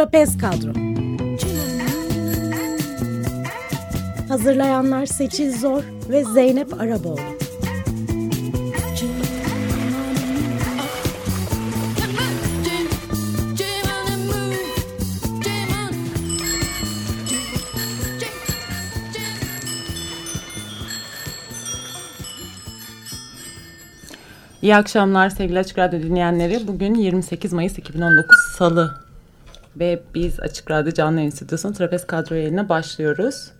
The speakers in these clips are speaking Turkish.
Trapez Kadro. Hazırlayanlar Seçil Zor ve Zeynep Arabaoğlu. İyi akşamlar sevgili Açık Radyo dinleyenleri. Bugün 28 Mayıs 2019 Salı ve biz Açık Radyo Canlı Yayın Stüdyosu'nun Trapez Kadro yayınına başlıyoruz.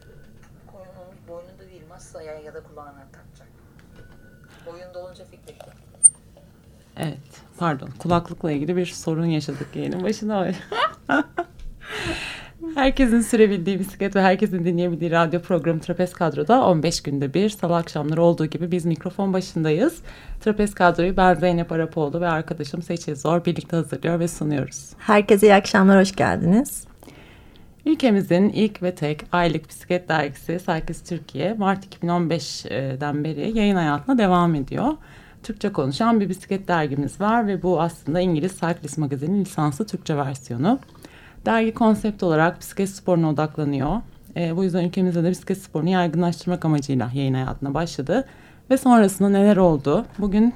Koyunumuz boynunda değil, masaya ya da kulağına takacak. Boyunda olunca fikretli. Evet, pardon. Kulaklıkla ilgili bir sorun yaşadık yayının başına. Herkesin sürebildiği bisiklet ve herkesin dinleyebildiği radyo programı Trapez Kadro'da 15 günde bir salı akşamları olduğu gibi biz mikrofon başındayız. Trapez Kadro'yu ben Zeynep Arapoğlu ve arkadaşım Seçil Zor birlikte hazırlıyor ve sunuyoruz. Herkese iyi akşamlar, hoş geldiniz. Ülkemizin ilk ve tek aylık bisiklet dergisi Cyclist Türkiye Mart 2015'den beri yayın hayatına devam ediyor. Türkçe konuşan bir bisiklet dergimiz var ve bu aslında İngiliz Cyclist Magazin'in lisanslı Türkçe versiyonu. Dergi konsept olarak bisiklet sporuna odaklanıyor. Bu yüzden ülkemizde de bisiklet sporunu yaygınlaştırmak amacıyla yayın hayatına başladı. Ve sonrasında neler oldu? Bugün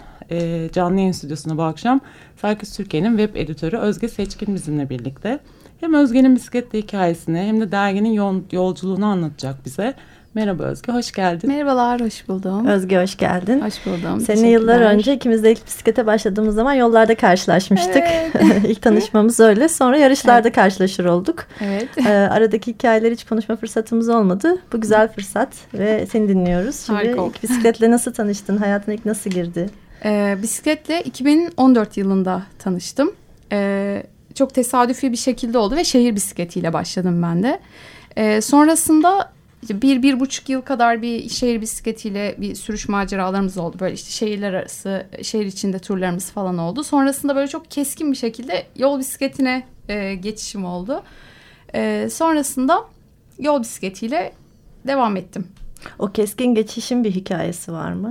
canlı yayın stüdyosunda bu akşam Cyclist Türkiye'nin web editörü Özge Seçkin bizimle birlikte. Hem Özge'nin bisikletli hikayesini hem de derginin yolculuğunu anlatacak bize. Merhaba Özge, hoş geldin. Merhabalar, hoş buldum. Özge, hoş geldin. Hoş buldum. Seninle yıllar önce ikimiz de ilk bisiklete başladığımız zaman yollarda karşılaşmıştık. Evet. İlk tanışmamız öyle. Sonra yarışlarda karşılaşır olduk. Evet. Aradaki hikayeleri hiç konuşma fırsatımız olmadı. Bu güzel fırsat ve seni dinliyoruz. Şimdi harika. İlk bisikletle nasıl tanıştın? Hayatına ilk nasıl girdi? Bisikletle 2014 yılında tanıştım. Çok tesadüfi bir şekilde oldu ve şehir bisikletiyle başladım ben de. Sonrasında... Bir buçuk yıl kadar bir şehir bisikletiyle bir sürüş maceralarımız oldu. Böyle işte şehirler arası, şehir içinde turlarımız falan oldu. Sonrasında böyle çok keskin bir şekilde yol bisikletine geçişim oldu. Sonrasında yol bisikletiyle devam ettim. O keskin geçişin bir hikayesi var mı?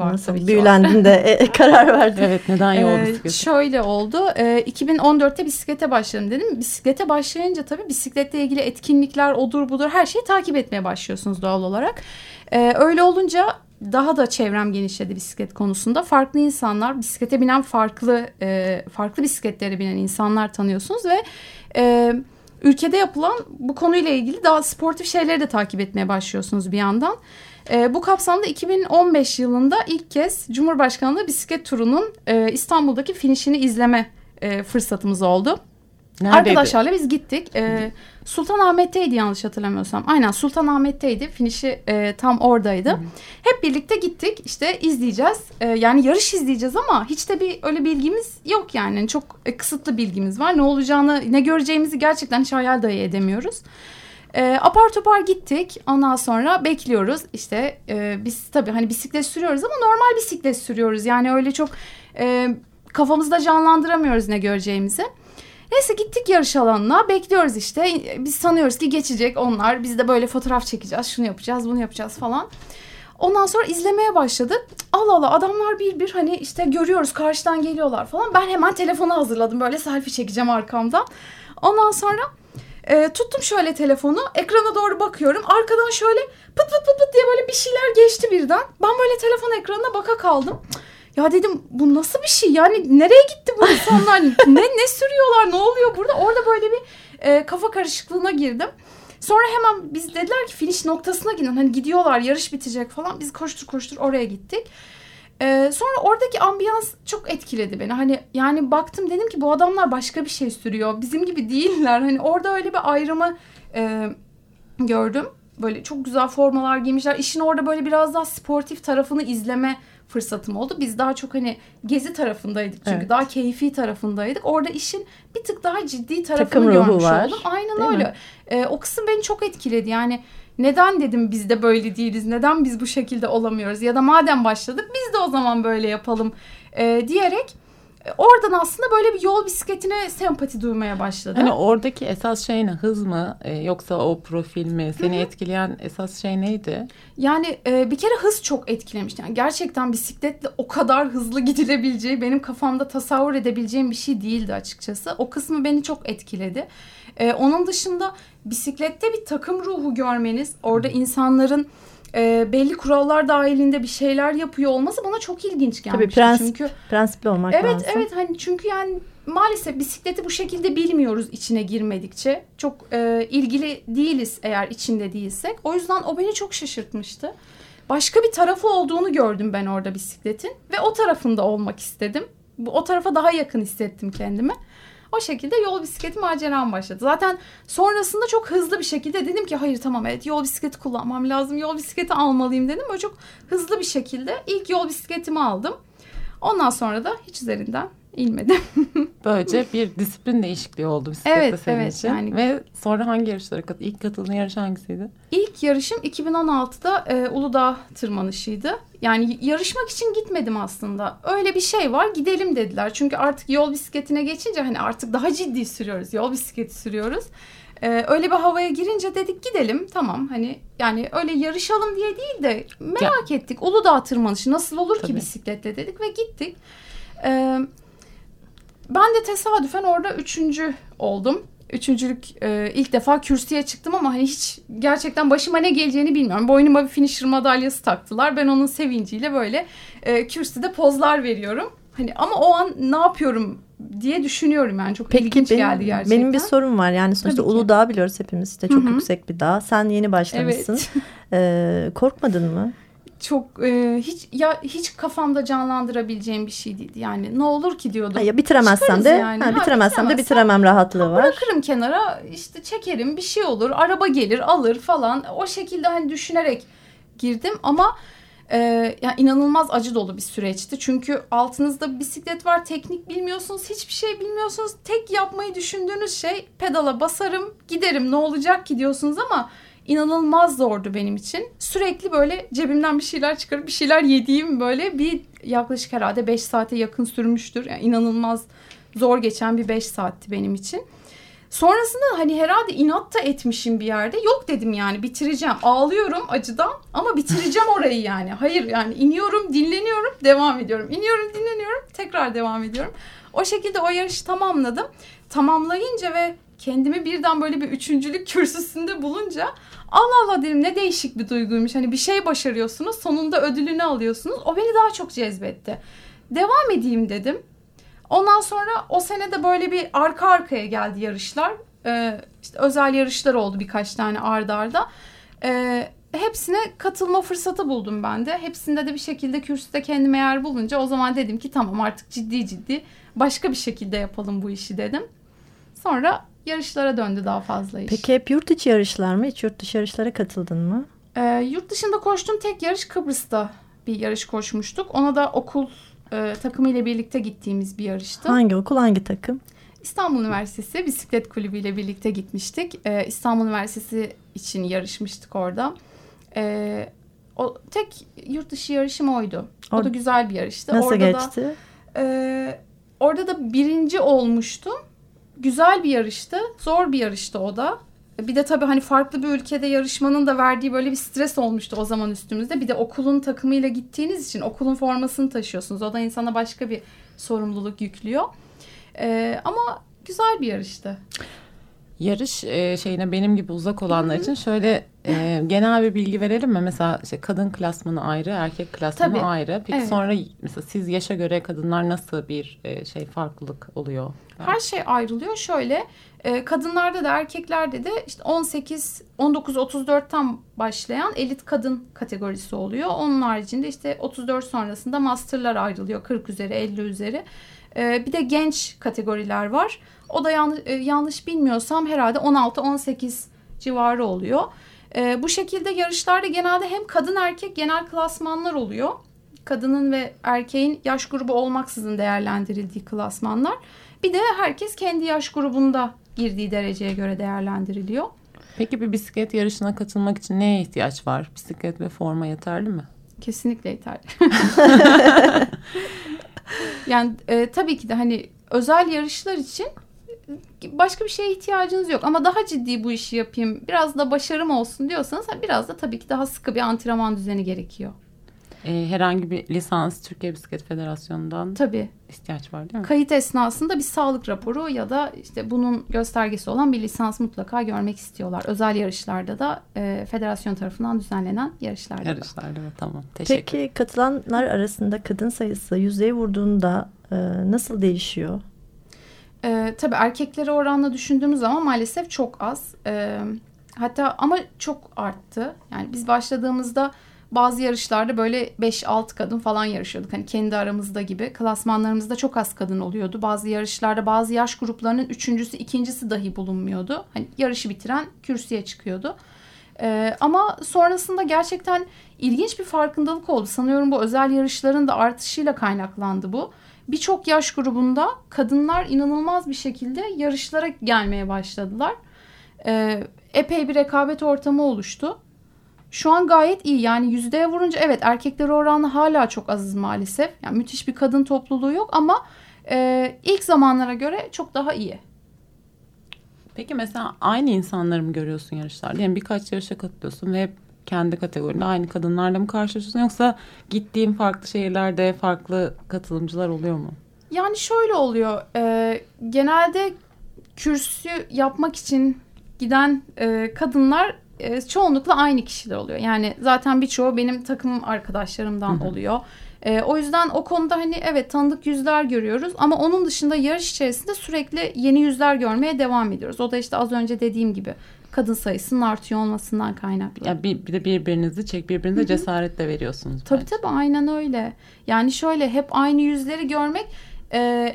Nasıl büyülendin de karar verdin? Evet, neden yol bisikleti? Şöyle oldu. 2014'te bisiklete başladım dedim. Bisiklete başlayınca tabii bisikletle ilgili etkinlikler, odur budur, her şeyi takip etmeye başlıyorsunuz doğal olarak. Öyle olunca daha da çevrem genişledi bisiklet konusunda. Farklı insanlar, bisiklete binen farklı bisikletlere binen insanlar tanıyorsunuz ve... Ülkede yapılan bu konuyla ilgili daha sportif şeyleri de takip etmeye başlıyorsunuz bir yandan. Bu kapsamda 2015 yılında ilk kez Cumhurbaşkanlığı bisiklet turunun İstanbul'daki finişini izleme fırsatımız oldu. Neredeydi? Arkadaşlarla biz gittik. Sultan Ahmet'teydi yanlış hatırlamıyorsam. Aynen, Sultan Ahmet'teydi. Finişi tam oradaydı. Hı. Hep birlikte gittik. İşte izleyeceğiz. Yani yarış izleyeceğiz ama hiç de bir öyle bilgimiz yok yani. Çok kısıtlı bilgimiz var. Ne olacağını, ne göreceğimizi gerçekten hiç hayal dahi edemiyoruz. Apar topar gittik. Ondan sonra bekliyoruz. İşte biz tabii hani bisiklet sürüyoruz ama normal bisiklet sürüyoruz. Yani öyle çok kafamızda canlandıramıyoruz ne göreceğimizi. Neyse, gittik yarış alanına, bekliyoruz işte. Biz sanıyoruz ki geçecek onlar. Biz de böyle fotoğraf çekeceğiz, şunu yapacağız, bunu yapacağız falan. Ondan sonra izlemeye başladık. Allah Allah, adamlar bir bir hani işte görüyoruz, karşıdan geliyorlar falan. Ben hemen telefonu hazırladım, böyle selfie çekeceğim arkamdan. Ondan sonra tuttum şöyle telefonu, ekrana doğru bakıyorum. Arkadan şöyle pıt pıt pıt pıt diye böyle bir şeyler geçti birden. Ben böyle telefon ekranına baka kaldım. Ya dedim, bu nasıl bir şey yani, nereye gitti bu insanlar, ne sürüyorlar, ne oluyor burada? Orada böyle bir kafa karışıklığına girdim. Sonra hemen biz dediler ki finish noktasına gidin, hani gidiyorlar, yarış bitecek falan. Biz koştur oraya gittik. Sonra oradaki ambiyans çok etkiledi beni. Hani yani baktım, dedim ki bu adamlar başka bir şey sürüyor, bizim gibi değiller. Hani orada öyle bir ayrımı gördüm. Böyle çok güzel formalar giymişler. İşin orada böyle biraz daha sportif tarafını izleme fırsatım oldu. Biz daha çok hani gezi tarafındaydık çünkü daha keyfi tarafındaydık. Orada işin bir tık daha ciddi tarafını görmüş oldum. Aynen değil öyle. O kısım beni çok etkiledi. Yani neden dedim biz de böyle değiliz? Neden biz bu şekilde olamıyoruz? Ya da madem başladık biz de o zaman böyle yapalım diyerek Oradan aslında böyle bir yol bisikletine sempati duymaya başladım. Yani oradaki esas şey ne? Hız mı? Yoksa o profil mi? Seni Hı-hı. etkileyen esas şey neydi? Yani bir kere hız çok etkilemişti. Yani gerçekten bisikletle o kadar hızlı gidilebileceği, benim kafamda tasavvur edebileceğim bir şey değildi açıkçası. O kısmı beni çok etkiledi. Onun dışında bisiklette bir takım ruhu görmeniz, orada insanların belli kurallar dahilinde bir şeyler yapıyor olması bana çok ilginç gelmişti. Tabii prensipli olmak evet, lazım. Evet hani çünkü yani maalesef bisikleti bu şekilde bilmiyoruz içine girmedikçe. Çok ilgili değiliz eğer içinde değilsek. O yüzden o beni çok şaşırtmıştı. Başka bir tarafı olduğunu gördüm ben orada bisikletin ve o tarafında olmak istedim. O tarafa daha yakın hissettim kendimi. O şekilde yol bisikleti maceram başladı. Zaten sonrasında çok hızlı bir şekilde dedim ki hayır tamam evet yol bisikleti kullanmam lazım. Yol bisikleti almalıyım dedim. Böyle çok hızlı bir şekilde ilk yol bisikletimi aldım. Ondan sonra da hiç üzerinden inmedim. Böylece bir disiplin değişikliği oldu bisiklette evet, senin evet, için. Yani. Ve sonra hangi yarışlara katıldın? İlk katıldığın yarış hangisiydi? İlk yarışım 2016'da Uludağ tırmanışıydı. Yani yarışmak için gitmedim aslında. Öyle bir şey var, gidelim dediler. Çünkü artık yol bisikletine geçince hani artık daha ciddi sürüyoruz. Yol bisikleti sürüyoruz. Öyle bir havaya girince dedik gidelim tamam hani yani öyle yarışalım diye değil de merak ettik. Uludağ tırmanışı nasıl olur Tabii. ki bisikletle dedik ve gittik. Ben de tesadüfen orada 3. oldum. 3.lük ilk defa kürsüye çıktım ama hiç gerçekten başıma ne geleceğini bilmiyorum. Boynuma bir finisher madalyası taktılar. Ben onun sevinciyle böyle kürsüde pozlar veriyorum. Hani ama o an ne yapıyorum diye düşünüyorum yani çok Peki, ilginç geldi gerçekten. Benim bir sorum var yani sonuçta Uludağ biliyoruz hepimiz işte çok Hı-hı. yüksek bir dağ. Sen yeni başlamışsın. Evet. Korkmadın mı? Çok hiç kafamda canlandırabileceğim bir şey değildi yani ne olur ki diyordum. Ya bitiremezsem de yani. bitiremezsem de bitiremem rahatlığı var. Bırakırım kenara işte çekerim bir şey olur araba gelir alır falan o şekilde hani düşünerek girdim ama yani inanılmaz acı dolu bir süreçti. Çünkü altınızda bir bisiklet var teknik bilmiyorsunuz hiçbir şey bilmiyorsunuz tek yapmayı düşündüğünüz şey pedala basarım giderim ne olacak ki diyorsunuz ama İnanılmaz zordu benim için. Sürekli böyle cebimden bir şeyler çıkarıp bir şeyler yediğim böyle bir yaklaşık herhalde 5 saate yakın sürmüştür. Yani inanılmaz zor geçen bir 5 saatti benim için. Sonrasında hani herhalde inat da etmişim bir yerde. Yok dedim yani bitireceğim. Ağlıyorum acıdan ama bitireceğim orayı yani. Hayır yani iniyorum, dinleniyorum, devam ediyorum. İniyorum, dinleniyorum, tekrar devam ediyorum. O şekilde o yarışı tamamladım. Tamamlayınca ve kendimi birden böyle bir 3.lük kürsüsünde bulunca Allah Allah dedim ne değişik bir duyguymuş. Hani bir şey başarıyorsunuz sonunda ödülünü alıyorsunuz. O beni daha çok cezbetti. Devam edeyim dedim. Ondan sonra o sene de böyle bir arka arkaya geldi yarışlar. İşte özel yarışlar oldu birkaç tane ard arda. Hepsine katılma fırsatı buldum ben de. Hepsinde de bir şekilde kürsüde kendime yer bulunca o zaman dedim ki tamam artık ciddi başka bir şekilde yapalım bu işi dedim. Sonra yarışlara döndü daha fazla iş. Peki hep yurt içi yarışlar mı? Hiç yurt dışı yarışlara katıldın mı? Yurt dışında koştuğum tek yarış Kıbrıs'ta bir yarış koşmuştuk. Ona da okul takımıyla birlikte gittiğimiz bir yarıştı. Hangi okul, hangi takım? İstanbul Üniversitesi Bisiklet Kulübü ile birlikte gitmiştik. İstanbul Üniversitesi için yarışmıştık orada. O tek yurt dışı yarışım oydu. O da güzel bir yarıştı. Nasıl orada geçti? Orada da 1. olmuştum. Güzel bir yarıştı. Zor bir yarıştı o da. Bir de tabii hani farklı bir ülkede yarışmanın da verdiği böyle bir stres olmuştu o zaman üstümüzde. Bir de okulun takımıyla gittiğiniz için okulun formasını taşıyorsunuz. O da insana başka bir sorumluluk yüklüyor. Ama güzel bir yarıştı. Yarış şeyine benim gibi uzak olanlar Hı-hı. için şöyle genel bir bilgi verelim mi? Mesela işte kadın klasmanı ayrı, erkek klasmanı Tabii. ayrı. Peki evet. sonra mesela siz yaşa göre kadınlar nasıl bir farklılık oluyor? Yani. Her şey ayrılıyor. Şöyle kadınlarda da erkeklerde de işte 18-19-34'ten başlayan elit kadın kategorisi oluyor. Onun haricinde işte 34 sonrasında masterlar ayrılıyor. 40 üzeri, 50 üzeri. Bir de genç kategoriler var. O da yanlış bilmiyorsam herhalde 16-18 civarı oluyor. Bu şekilde yarışlarda genelde hem kadın erkek genel klasmanlar oluyor. Kadının ve erkeğin yaş grubu olmaksızın değerlendirildiği klasmanlar. Bir de herkes kendi yaş grubunda girdiği dereceye göre değerlendiriliyor. Peki bir bisiklet yarışına katılmak için neye ihtiyaç var? Bisiklet ve forma yeterli mi? Kesinlikle yeterli. Yani tabii ki de hani özel yarışlar için başka bir şeye ihtiyacınız yok. Ama daha ciddi bu işi yapayım, biraz da başarım olsun diyorsanız biraz da tabii ki daha sıkı bir antrenman düzeni gerekiyor. Herhangi bir lisans Türkiye Bisiklet Federasyonu'ndan tabii ihtiyaç var değil mi? Kayıt esnasında bir sağlık raporu ya da işte bunun göstergesi olan bir lisans mutlaka görmek istiyorlar. Özel yarışlarda da federasyon tarafından düzenlenen yarışlarda. Yarışlarda da tamam. Teşekkür. Peki katılanlar arasında kadın sayısı yüzdeye vurduğunda nasıl değişiyor? Tabii erkeklere oranla düşündüğümüz zaman maalesef çok az. Hatta ama çok arttı. Yani biz başladığımızda bazı yarışlarda böyle 5-6 kadın falan yarışıyorduk. Hani kendi aramızda gibi. Klasmanlarımızda çok az kadın oluyordu. Bazı yarışlarda bazı yaş gruplarının üçüncüsü, ikincisi dahi bulunmuyordu. Hani yarışı bitiren kürsüye çıkıyordu. Ama sonrasında gerçekten ilginç bir farkındalık oldu. Sanıyorum bu özel yarışların da artışıyla kaynaklandı bu. Birçok yaş grubunda kadınlar inanılmaz bir şekilde yarışlara gelmeye başladılar. Epey bir rekabet ortamı oluştu. Şu an gayet iyi yani yüzdeye vurunca evet erkeklere oranı hala çok azız maalesef. Yani müthiş bir kadın topluluğu yok ama ilk zamanlara göre çok daha iyi. Peki mesela aynı insanları mı görüyorsun yarışlarda? Yani birkaç yarışa katılıyorsun ve hep kendi kategorinde aynı kadınlarla mı karşılaşıyorsun yoksa gittiğin farklı şehirlerde farklı katılımcılar oluyor mu? Yani şöyle oluyor genelde kürsü yapmak için giden kadınlar çoğunlukla aynı kişiler oluyor. Yani zaten birçoğu benim takım arkadaşlarımdan oluyor. O yüzden o konuda hani evet tanıdık yüzler görüyoruz ama onun dışında yarış içerisinde sürekli yeni yüzler görmeye devam ediyoruz. O da işte az önce dediğim gibi kadın sayısının artıyor olmasından kaynaklı. Ya bir de birbirinize cesaret de veriyorsunuz. Tabii bence. Tabii aynen öyle. Yani şöyle hep aynı yüzleri görmek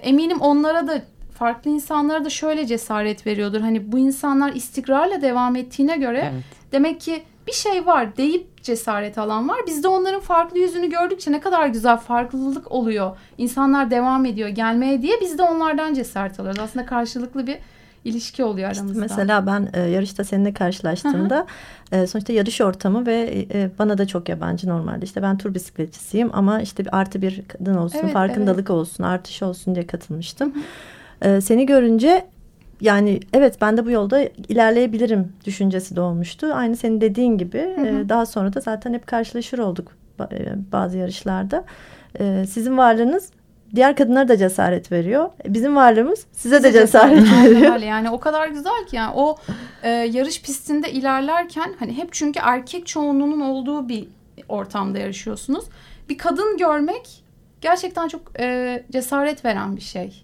eminim onlara da farklı insanlara da şöyle cesaret veriyordur. Hani bu insanlar istikrarla devam ettiğine göre demek ki bir şey var deyip cesaret alan var. Biz de onların farklı yüzünü gördükçe ne kadar güzel farklılık oluyor. İnsanlar devam ediyor gelmeye diye biz de onlardan cesaret alıyoruz. Aslında karşılıklı bir ilişki oluyor aramızda. İşte mesela ben yarışta seninle karşılaştığımda sonuçta yarış ortamı ve bana da çok yabancı normalde. İşte ben tur bisikletçisiyim ama işte artı bir kadın olsun, farkındalık olsun, artış olsun diye katılmıştım. Seni görünce yani evet ben de bu yolda ilerleyebilirim düşüncesi doğmuştu. Aynı senin dediğin gibi daha sonra da zaten hep karşılaşır olduk bazı yarışlarda. Sizin varlığınız diğer kadınlara da cesaret veriyor. Bizim varlığımız size de cesaret veriyor. Yani o kadar güzel ki yani o yarış pistinde ilerlerken hani hep çünkü erkek çoğunluğunun olduğu bir ortamda yarışıyorsunuz. Bir kadın görmek gerçekten çok cesaret veren bir şey.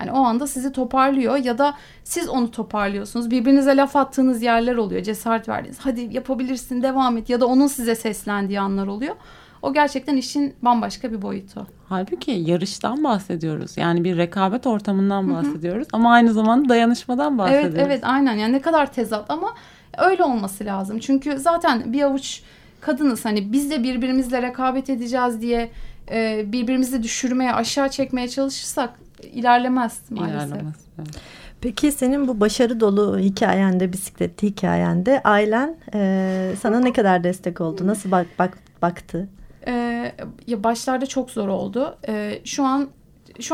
Yani o anda sizi toparlıyor ya da siz onu toparlıyorsunuz. Birbirinize laf attığınız yerler oluyor. Cesaret verdiğiniz. Hadi yapabilirsin devam et ya da onun size seslendiği anlar oluyor. O gerçekten işin bambaşka bir boyutu. Halbuki yarıştan bahsediyoruz. Yani bir rekabet ortamından bahsediyoruz. Ama aynı zamanda dayanışmadan bahsediyoruz. Evet aynen yani ne kadar tezat ama öyle olması lazım. Çünkü zaten bir avuç kadınız hani biz de birbirimizle rekabet edeceğiz diye birbirimizi düşürmeye aşağı çekmeye çalışırsak ilerlemez maalesef. Evet. Peki senin bu başarı dolu hikayende, bisikletli hikayende ailen sana ne kadar destek oldu? Nasıl baktı? Ya başlarda çok zor oldu. Şu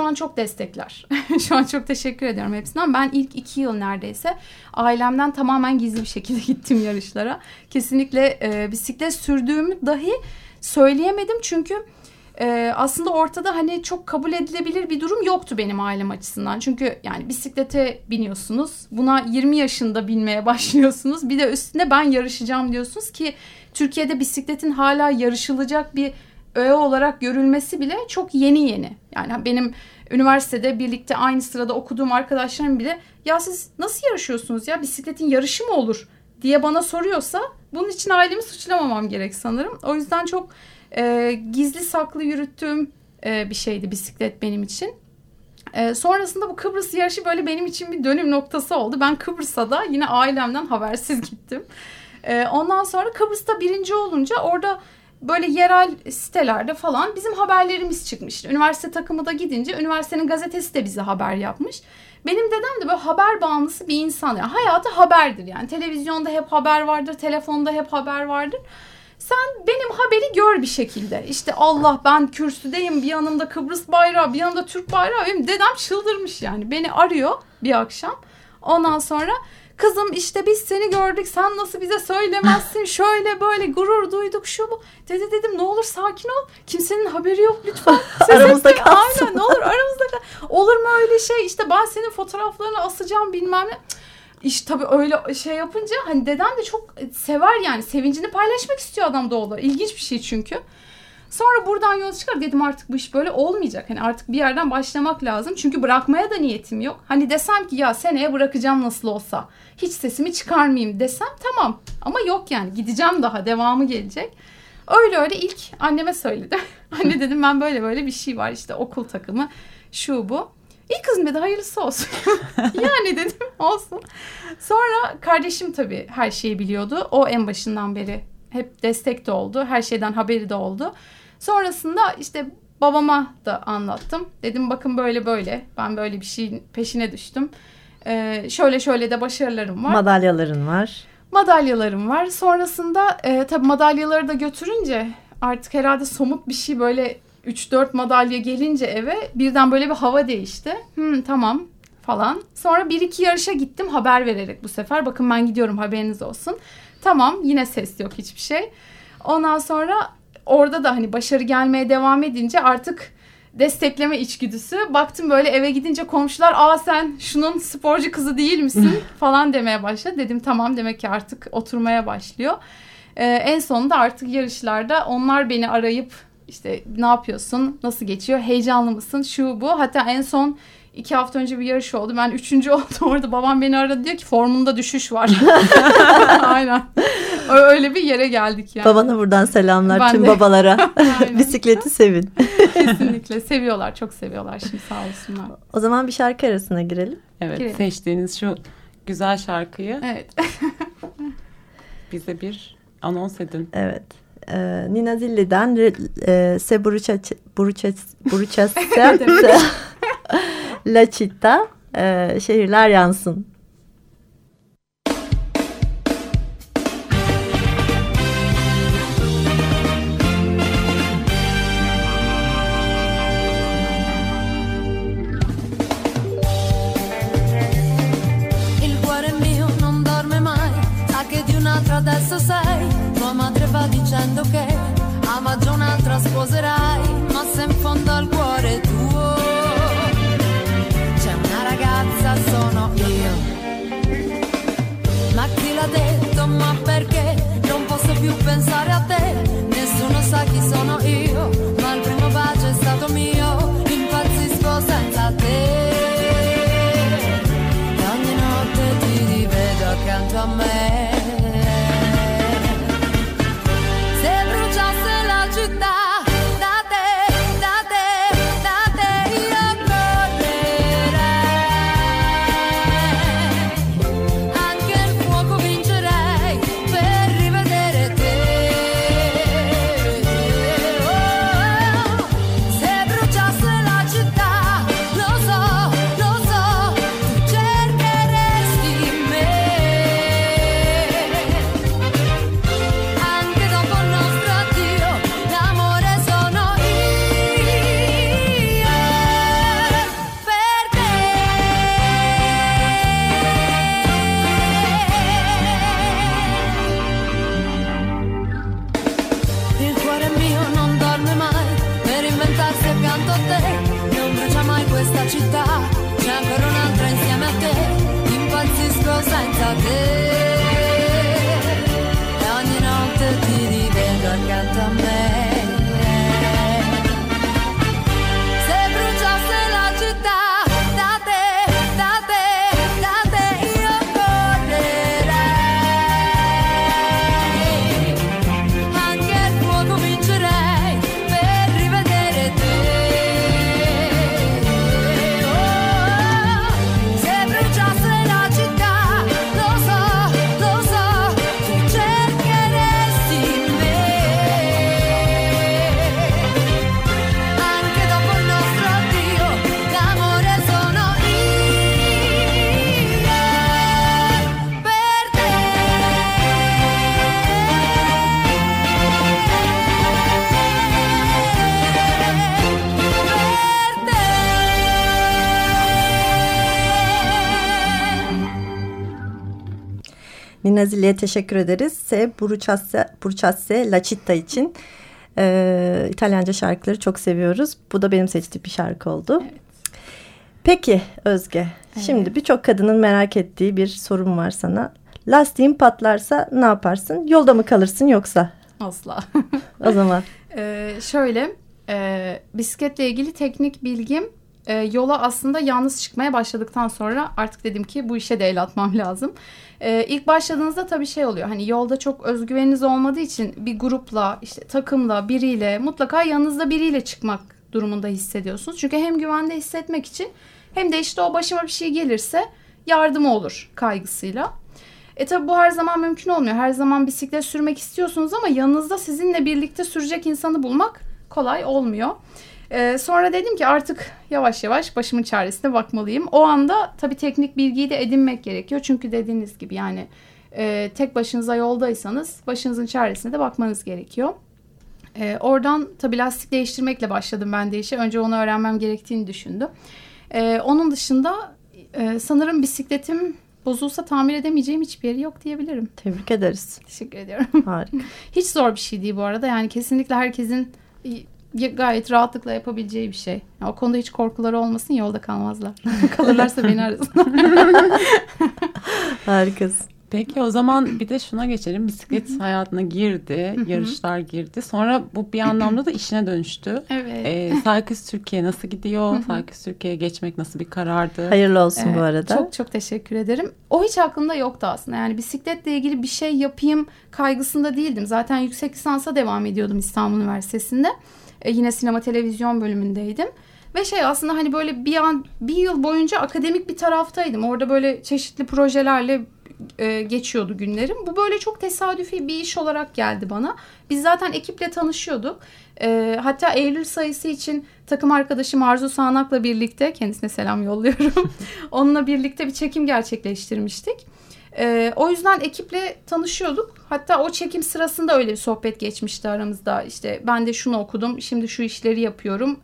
an çok destekler. Şu an çok teşekkür ediyorum hepsinden. Ben ilk 2 yıl neredeyse ailemden tamamen gizli bir şekilde gittim yarışlara. Kesinlikle bisiklet sürdüğümü dahi söyleyemedim çünkü aslında ortada hani çok kabul edilebilir bir durum yoktu benim ailem açısından. Çünkü yani bisiklete biniyorsunuz. Buna 20 yaşında binmeye başlıyorsunuz. Bir de üstüne ben yarışacağım diyorsunuz ki Türkiye'de bisikletin hala yarışılacak bir öğe olarak görülmesi bile çok yeni. Yani benim üniversitede birlikte aynı sırada okuduğum arkadaşlarım bile ya siz nasıl yarışıyorsunuz ya bisikletin yarışı mı olur diye bana soruyorsa bunun için ailemi suçlamamam gerek sanırım. O yüzden çok gizli saklı yürüttüğüm bir şeydi bisiklet benim için. Sonrasında bu Kıbrıs yarışı böyle benim için bir dönüm noktası oldu. Ben Kıbrıs'a da yine ailemden habersiz gittim. Ondan sonra Kıbrıs'ta birinci olunca orada böyle yerel sitelerde falan bizim haberlerimiz çıkmıştı. Üniversite takımı da gidince üniversitenin gazetesi de bize haber yapmış. Benim dedem de böyle haber bağımlısı bir insan. Yani hayatı haberdir yani. Televizyonda hep haber vardır, telefonda hep haber vardır. Sen benim haberi gör bir şekilde. İşte Allah, ben kürsüdeyim, bir yanımda Kıbrıs bayrağı, bir yanımda Türk bayrağı. Benim dedem çıldırmış yani. Beni arıyor bir akşam. Ondan sonra kızım işte biz seni gördük, sen nasıl bize söylemezsin, şöyle böyle gurur duyduk, şu bu. Dede dedim ne olur sakin ol, kimsenin haberi yok lütfen. Aramızda kalsın. Aynen, ne olur aramızda kalsın. Olur mu öyle şey, işte ben senin fotoğraflarını asacağım bilmem ne. İşte tabii öyle şey yapınca hani dedem de çok sever yani, sevincini paylaşmak istiyor adam doğal olarak. İlginç bir şey çünkü. Sonra buradan yola çıkar dedim artık bu iş böyle olmayacak. Hani artık bir yerden başlamak lazım. Çünkü bırakmaya da niyetim yok. Hani desem ki ya seneye bırakacağım nasıl olsa, hiç sesimi çıkarmayayım desem tamam. Ama yok yani, gideceğim, daha devamı gelecek. Öyle ilk anneme söyledim. Anne dedim ben böyle bir şey var işte, okul takımı şu bu. İyi kızım dedi, hayırlısı olsun. Yani dedim olsun. Sonra kardeşim tabii her şeyi biliyordu. O en başından beri hep destek de oldu. Her şeyden haberi de oldu. Sonrasında işte babama da anlattım. Dedim bakın böyle. Ben böyle bir şeyin peşine düştüm. Şöyle de başarılarım var. Madalyalarım var. Sonrasında tabii madalyaları da götürünce artık herhalde somut bir şey, böyle 3-4 madalya gelince eve birden böyle bir hava değişti. Tamam falan. Sonra 1-2 yarışa gittim haber vererek bu sefer. Bakın ben gidiyorum, haberiniz olsun. Tamam, yine ses yok, hiçbir şey. Ondan sonra orada da hani başarı gelmeye devam edince artık destekleme içgüdüsü. Baktım böyle eve gidince komşular aa sen şunun sporcu kızı değil misin falan demeye başladı. Dedim tamam, demek ki artık oturmaya başlıyor. En sonunda artık yarışlarda onlar beni arayıp işte ne yapıyorsun, nasıl geçiyor, heyecanlı mısın, şu bu. Hatta en son 2 hafta önce bir yarış oldu. Ben 3. oldum orada. Babam beni aradı, diyor ki formunda düşüş var. Aynen. Öyle bir yere geldik yani. Babana buradan selamlar, ben tüm de babalara. Bisikleti sevin. Kesinlikle seviyorlar, çok seviyorlar şimdi, sağ olsunlar. O zaman bir şarkı arasına girelim. Evet, girelim. Seçtiğiniz şu güzel şarkıyı. Evet. Bize bir anons edin. Evet. Nina Zilli'den Se Buruças La Città, Şehirler Yansın. Il cuore mio non dorme mai, sa che di un'altra adesso sei. Tua madre va dicendo che ama già un'altra sposerai, ma se in fondo al cuore tuo sono io. Ma chi l'ha detto, ma perché non posso più pensare a te? Nessuno sa chi sono io, ma il primo bacio è stato mio. Impazzisco senza te e ogni notte ti rivedo accanto a me. Se bruciasse la città Nina Zilli'ye teşekkür ederiz. Se Bruchasse La Città için İtalyanca şarkıları çok seviyoruz. Bu da benim seçtiğim bir şarkı oldu. Evet. Peki Özge, şimdi birçok kadının merak ettiği bir sorum var sana. Lastiğin patlarsa ne yaparsın? Yolda mı kalırsın yoksa? Asla. O zaman. Bisikletle ilgili teknik bilgim yola aslında yalnız çıkmaya başladıktan sonra artık dedim ki bu işe de el atmam lazım. İlk başladığınızda tabii şey oluyor, hani yolda çok özgüveniniz olmadığı için bir grupla, işte takımla, biriyle, mutlaka yanınızda biriyle çıkmak durumunda hissediyorsunuz. Çünkü hem güvende hissetmek için hem de işte o başıma bir şey gelirse yardım olur kaygısıyla. Tabii bu her zaman mümkün olmuyor. Her zaman bisiklet sürmek istiyorsunuz ama yanınızda sizinle birlikte sürecek insanı bulmak kolay olmuyor. Sonra dedim ki artık yavaş yavaş başımın çaresine bakmalıyım. O anda tabii teknik bilgiyi de edinmek gerekiyor. Çünkü dediğiniz gibi yani tek başınıza yoldaysanız başınızın çaresine de bakmanız gerekiyor. Oradan tabii lastik değiştirmekle başladım ben de işe. Önce onu öğrenmem gerektiğini düşündüm. Onun dışında sanırım bisikletim bozulsa tamir edemeyeceğim hiçbir yeri yok diyebilirim. Tebrik ederiz. Teşekkür ediyorum. Harika. Hiç zor bir şey değil bu arada. Yani kesinlikle herkesin gayet rahatlıkla yapabileceği bir şey. Yani o konuda hiç korkuları olmasın, yolda kalmazlar. Kalırlarsa beni arasınlar. Harikasın. Peki o zaman bir de şuna geçelim. Bisiklet hayatına girdi, yarışlar girdi. Sonra bu bir anlamda da işine dönüştü. Evet. Cyclist Türkiye nasıl gidiyor? Cyclist Türkiye'ye geçmek nasıl bir karardı? Hayırlı olsun bu arada. Çok çok teşekkür ederim. O hiç aklımda yoktu aslında. Yani bisikletle ilgili bir şey yapayım kaygısında değildim. Zaten yüksek lisansa devam ediyordum İstanbul Üniversitesi'nde. Yine sinema televizyon bölümündeydim. Ve aslında hani böyle bir yıl boyunca akademik bir taraftaydım. Orada böyle çeşitli projelerle geçiyordu günlerim. Bu böyle çok tesadüfi bir iş olarak geldi bana. Biz zaten ekiple tanışıyorduk. Hatta Eylül sayısı için takım arkadaşım Arzu Sağnak'la birlikte, kendisine selam yolluyorum. Onunla birlikte bir çekim gerçekleştirmiştik. O yüzden ekiple tanışıyorduk. Hatta o çekim sırasında öyle bir sohbet geçmişti aramızda. İşte ben de şunu okudum, şimdi şu işleri yapıyorum,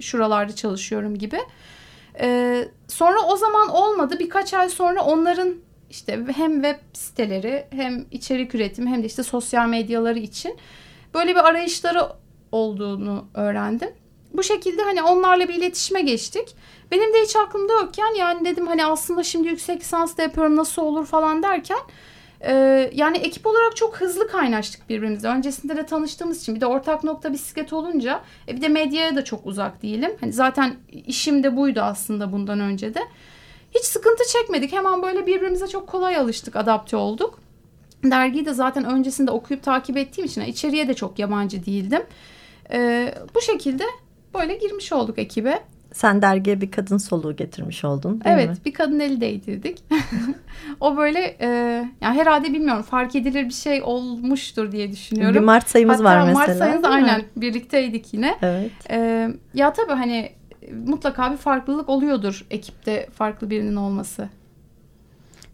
şuralarda çalışıyorum gibi. Sonra o zaman olmadı. Birkaç ay sonra onların İşte hem web siteleri hem içerik üretimi hem de işte sosyal medyaları için böyle bir arayışları olduğunu öğrendim. Bu şekilde hani onlarla bir iletişime geçtik. Benim de hiç aklımda yokken yani dedim hani aslında şimdi yüksek lisans da yapıyorum, nasıl olur falan derken yani ekip olarak çok hızlı kaynaştık birbirimize. Öncesinde de tanıştığımız için bir de ortak nokta bisiklet olunca bir de medyaya da çok uzak değilim. Hani zaten işim de buydu aslında bundan önce de. Hiç sıkıntı çekmedik. Hemen böyle birbirimize çok kolay alıştık, adapte olduk. Dergiyi de zaten öncesinde okuyup takip ettiğim için içeriye de çok yabancı değildim. Bu şekilde böyle girmiş olduk ekibe. Sen dergiye bir kadın soluğu getirmiş oldun, değil mi? Evet, bir kadın eli değdirdik. O böyle yani herhalde bilmiyorum, fark edilir bir şey olmuştur diye düşünüyorum. Bir Mart sayımız hatta var mesela. Mart sayımızda aynen birlikteydik yine. Evet. Ya tabii hani mutlaka bir farklılık oluyordur ekipte farklı birinin olması.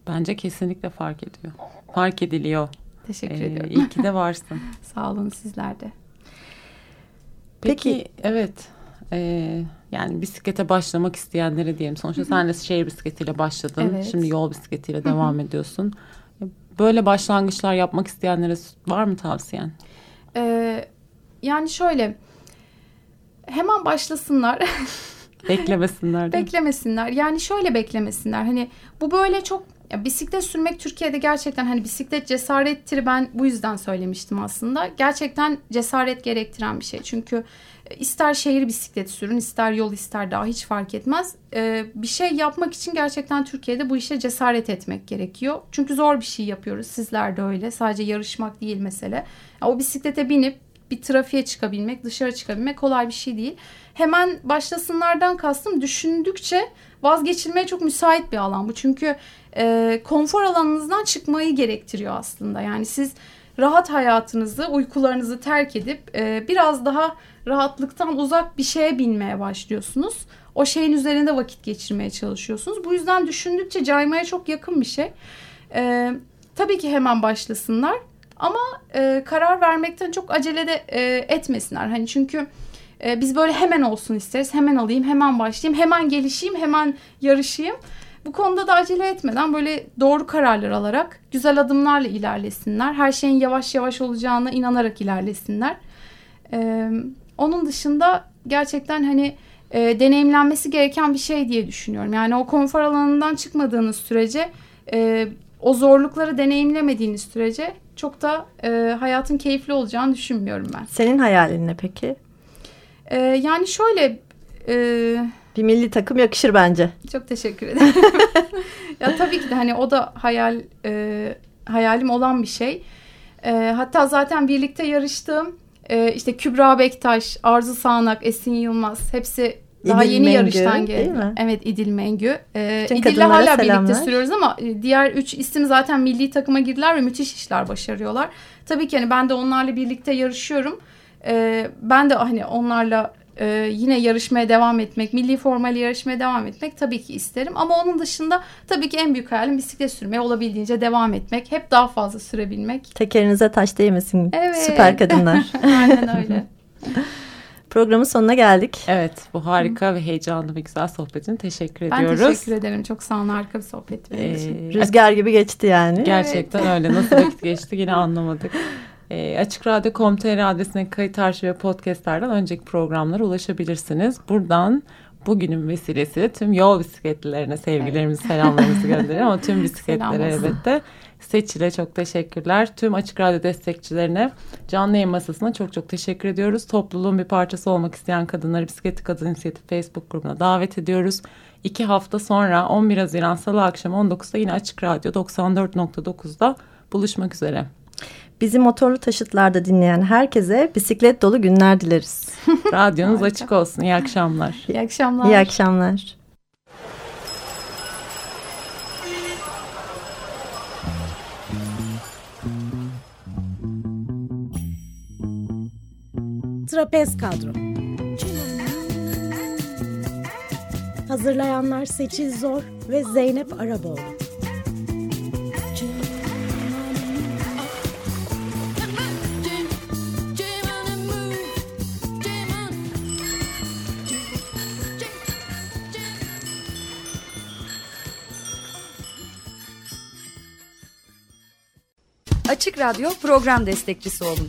Bence kesinlikle fark ediyor. Fark ediliyor. Teşekkür ediyorum. İyi ki de varsın. Sağ olun, sizler de. Peki evet. Yani bisiklete başlamak isteyenlere diyelim. Sonuçta sen de şehir bisikletiyle başladın. Evet. Şimdi yol bisikletiyle devam ediyorsun. Böyle başlangıçlar yapmak isteyenlere var mı tavsiyen? Yani şöyle, hemen başlasınlar. Beklemesinler. Beklemesinler. Yani şöyle beklemesinler. Hani bu böyle çok bisiklet sürmek Türkiye'de gerçekten hani bisiklet cesarettir. Ben bu yüzden söylemiştim aslında. Gerçekten cesaret gerektiren bir şey. Çünkü ister şehir bisikleti sürün, ister yol, ister dağ, hiç fark etmez. Bir şey yapmak için gerçekten Türkiye'de bu işe cesaret etmek gerekiyor. Çünkü zor bir şey yapıyoruz. Sizler de öyle. Sadece yarışmak değil mesele. O bisiklete binip bir trafiğe çıkabilmek, dışarı çıkabilmek kolay bir şey değil. Hemen başlasınlardan kastım, düşündükçe vazgeçilmeye çok müsait bir alan bu. Çünkü konfor alanınızdan çıkmayı gerektiriyor aslında. Yani siz rahat hayatınızı, uykularınızı terk edip biraz daha rahatlıktan uzak bir şeye binmeye başlıyorsunuz. O şeyin üzerinde vakit geçirmeye çalışıyorsunuz. Bu yüzden düşündükçe caymaya çok yakın bir şey. Tabii ki hemen başlasınlar. Ama karar vermekten çok acele de etmesinler. Hani çünkü biz böyle hemen olsun isteriz. Hemen alayım, hemen başlayayım, hemen gelişeyim, hemen yarışayım. Bu konuda da acele etmeden böyle doğru kararlar alarak güzel adımlarla ilerlesinler. Her şeyin yavaş yavaş olacağına inanarak ilerlesinler. Onun dışında gerçekten hani deneyimlenmesi gereken bir şey diye düşünüyorum. Yani o konfor alanından çıkmadığınız sürece, o zorlukları deneyimlemediğiniz sürece çok da hayatın keyifli olacağını düşünmüyorum ben. Senin hayalin ne peki? Yani şöyle... bir milli takım yakışır bence. Çok teşekkür ederim. Ya tabii ki de hani o da hayalim olan bir şey. Hatta zaten birlikte yarıştığım işte Kübra Bektaş, Arzu Sağnak, Esin Yılmaz, hepsi daha İdil yeni Mengü, yarıştan geldi. Evet, İdil Mengü. İdil'le hala birlikte sürüyoruz ama diğer 3 isim zaten milli takıma girdiler ve müthiş işler başarıyorlar. Tabii ki hani ben de onlarla birlikte yarışıyorum. Ben de hani onlarla yine yarışmaya devam etmek, milli formayla yarışmaya devam etmek tabii ki isterim. Ama onun dışında tabii ki en büyük hayalim bisiklet sürmeye olabildiğince devam etmek. Hep daha fazla sürebilmek. Tekerinize taş değmesin. Evet. Süper kadınlar. Aynen öyle. Programın sonuna geldik. Evet, bu harika ve heyecanlı ve güzel sohbetin teşekkür ediyoruz. Ben teşekkür ederim. Çok sağ olun, harika bir sohbet benim için. Rüzgar gibi geçti yani. Gerçekten evet. Öyle. Nasıl vakit geçti yine anlamadık. Açık Radyo.com.tr adresine kayıt arşivi ve podcastlerden önceki programlara ulaşabilirsiniz. Buradan bugünün vesilesiyle tüm yol bisikletlilerine sevgilerimizi, selamlarımızı gönderelim ama tüm bisikletlere elbette. Seçil'e çok teşekkürler. Tüm Açık Radyo destekçilerine, canlı yayın masasına çok çok teşekkür ediyoruz. Topluluğun bir parçası olmak isteyen kadınları Bisikletli Kadın İnisiyatifi Facebook grubuna davet ediyoruz. 2 hafta sonra 11 Haziran Salı akşamı 19'da yine Açık Radyo 94.9'da buluşmak üzere. Bizi motorlu taşıtlarda dinleyen herkese bisiklet dolu günler dileriz. Radyonuz açık olsun. İyi akşamlar. İyi akşamlar. İyi akşamlar. Trapez Kadro. Hazırlayanlar Seçil Zor ve Zeynep Arabaoğlu. Açık Radyo program destekçisi olun.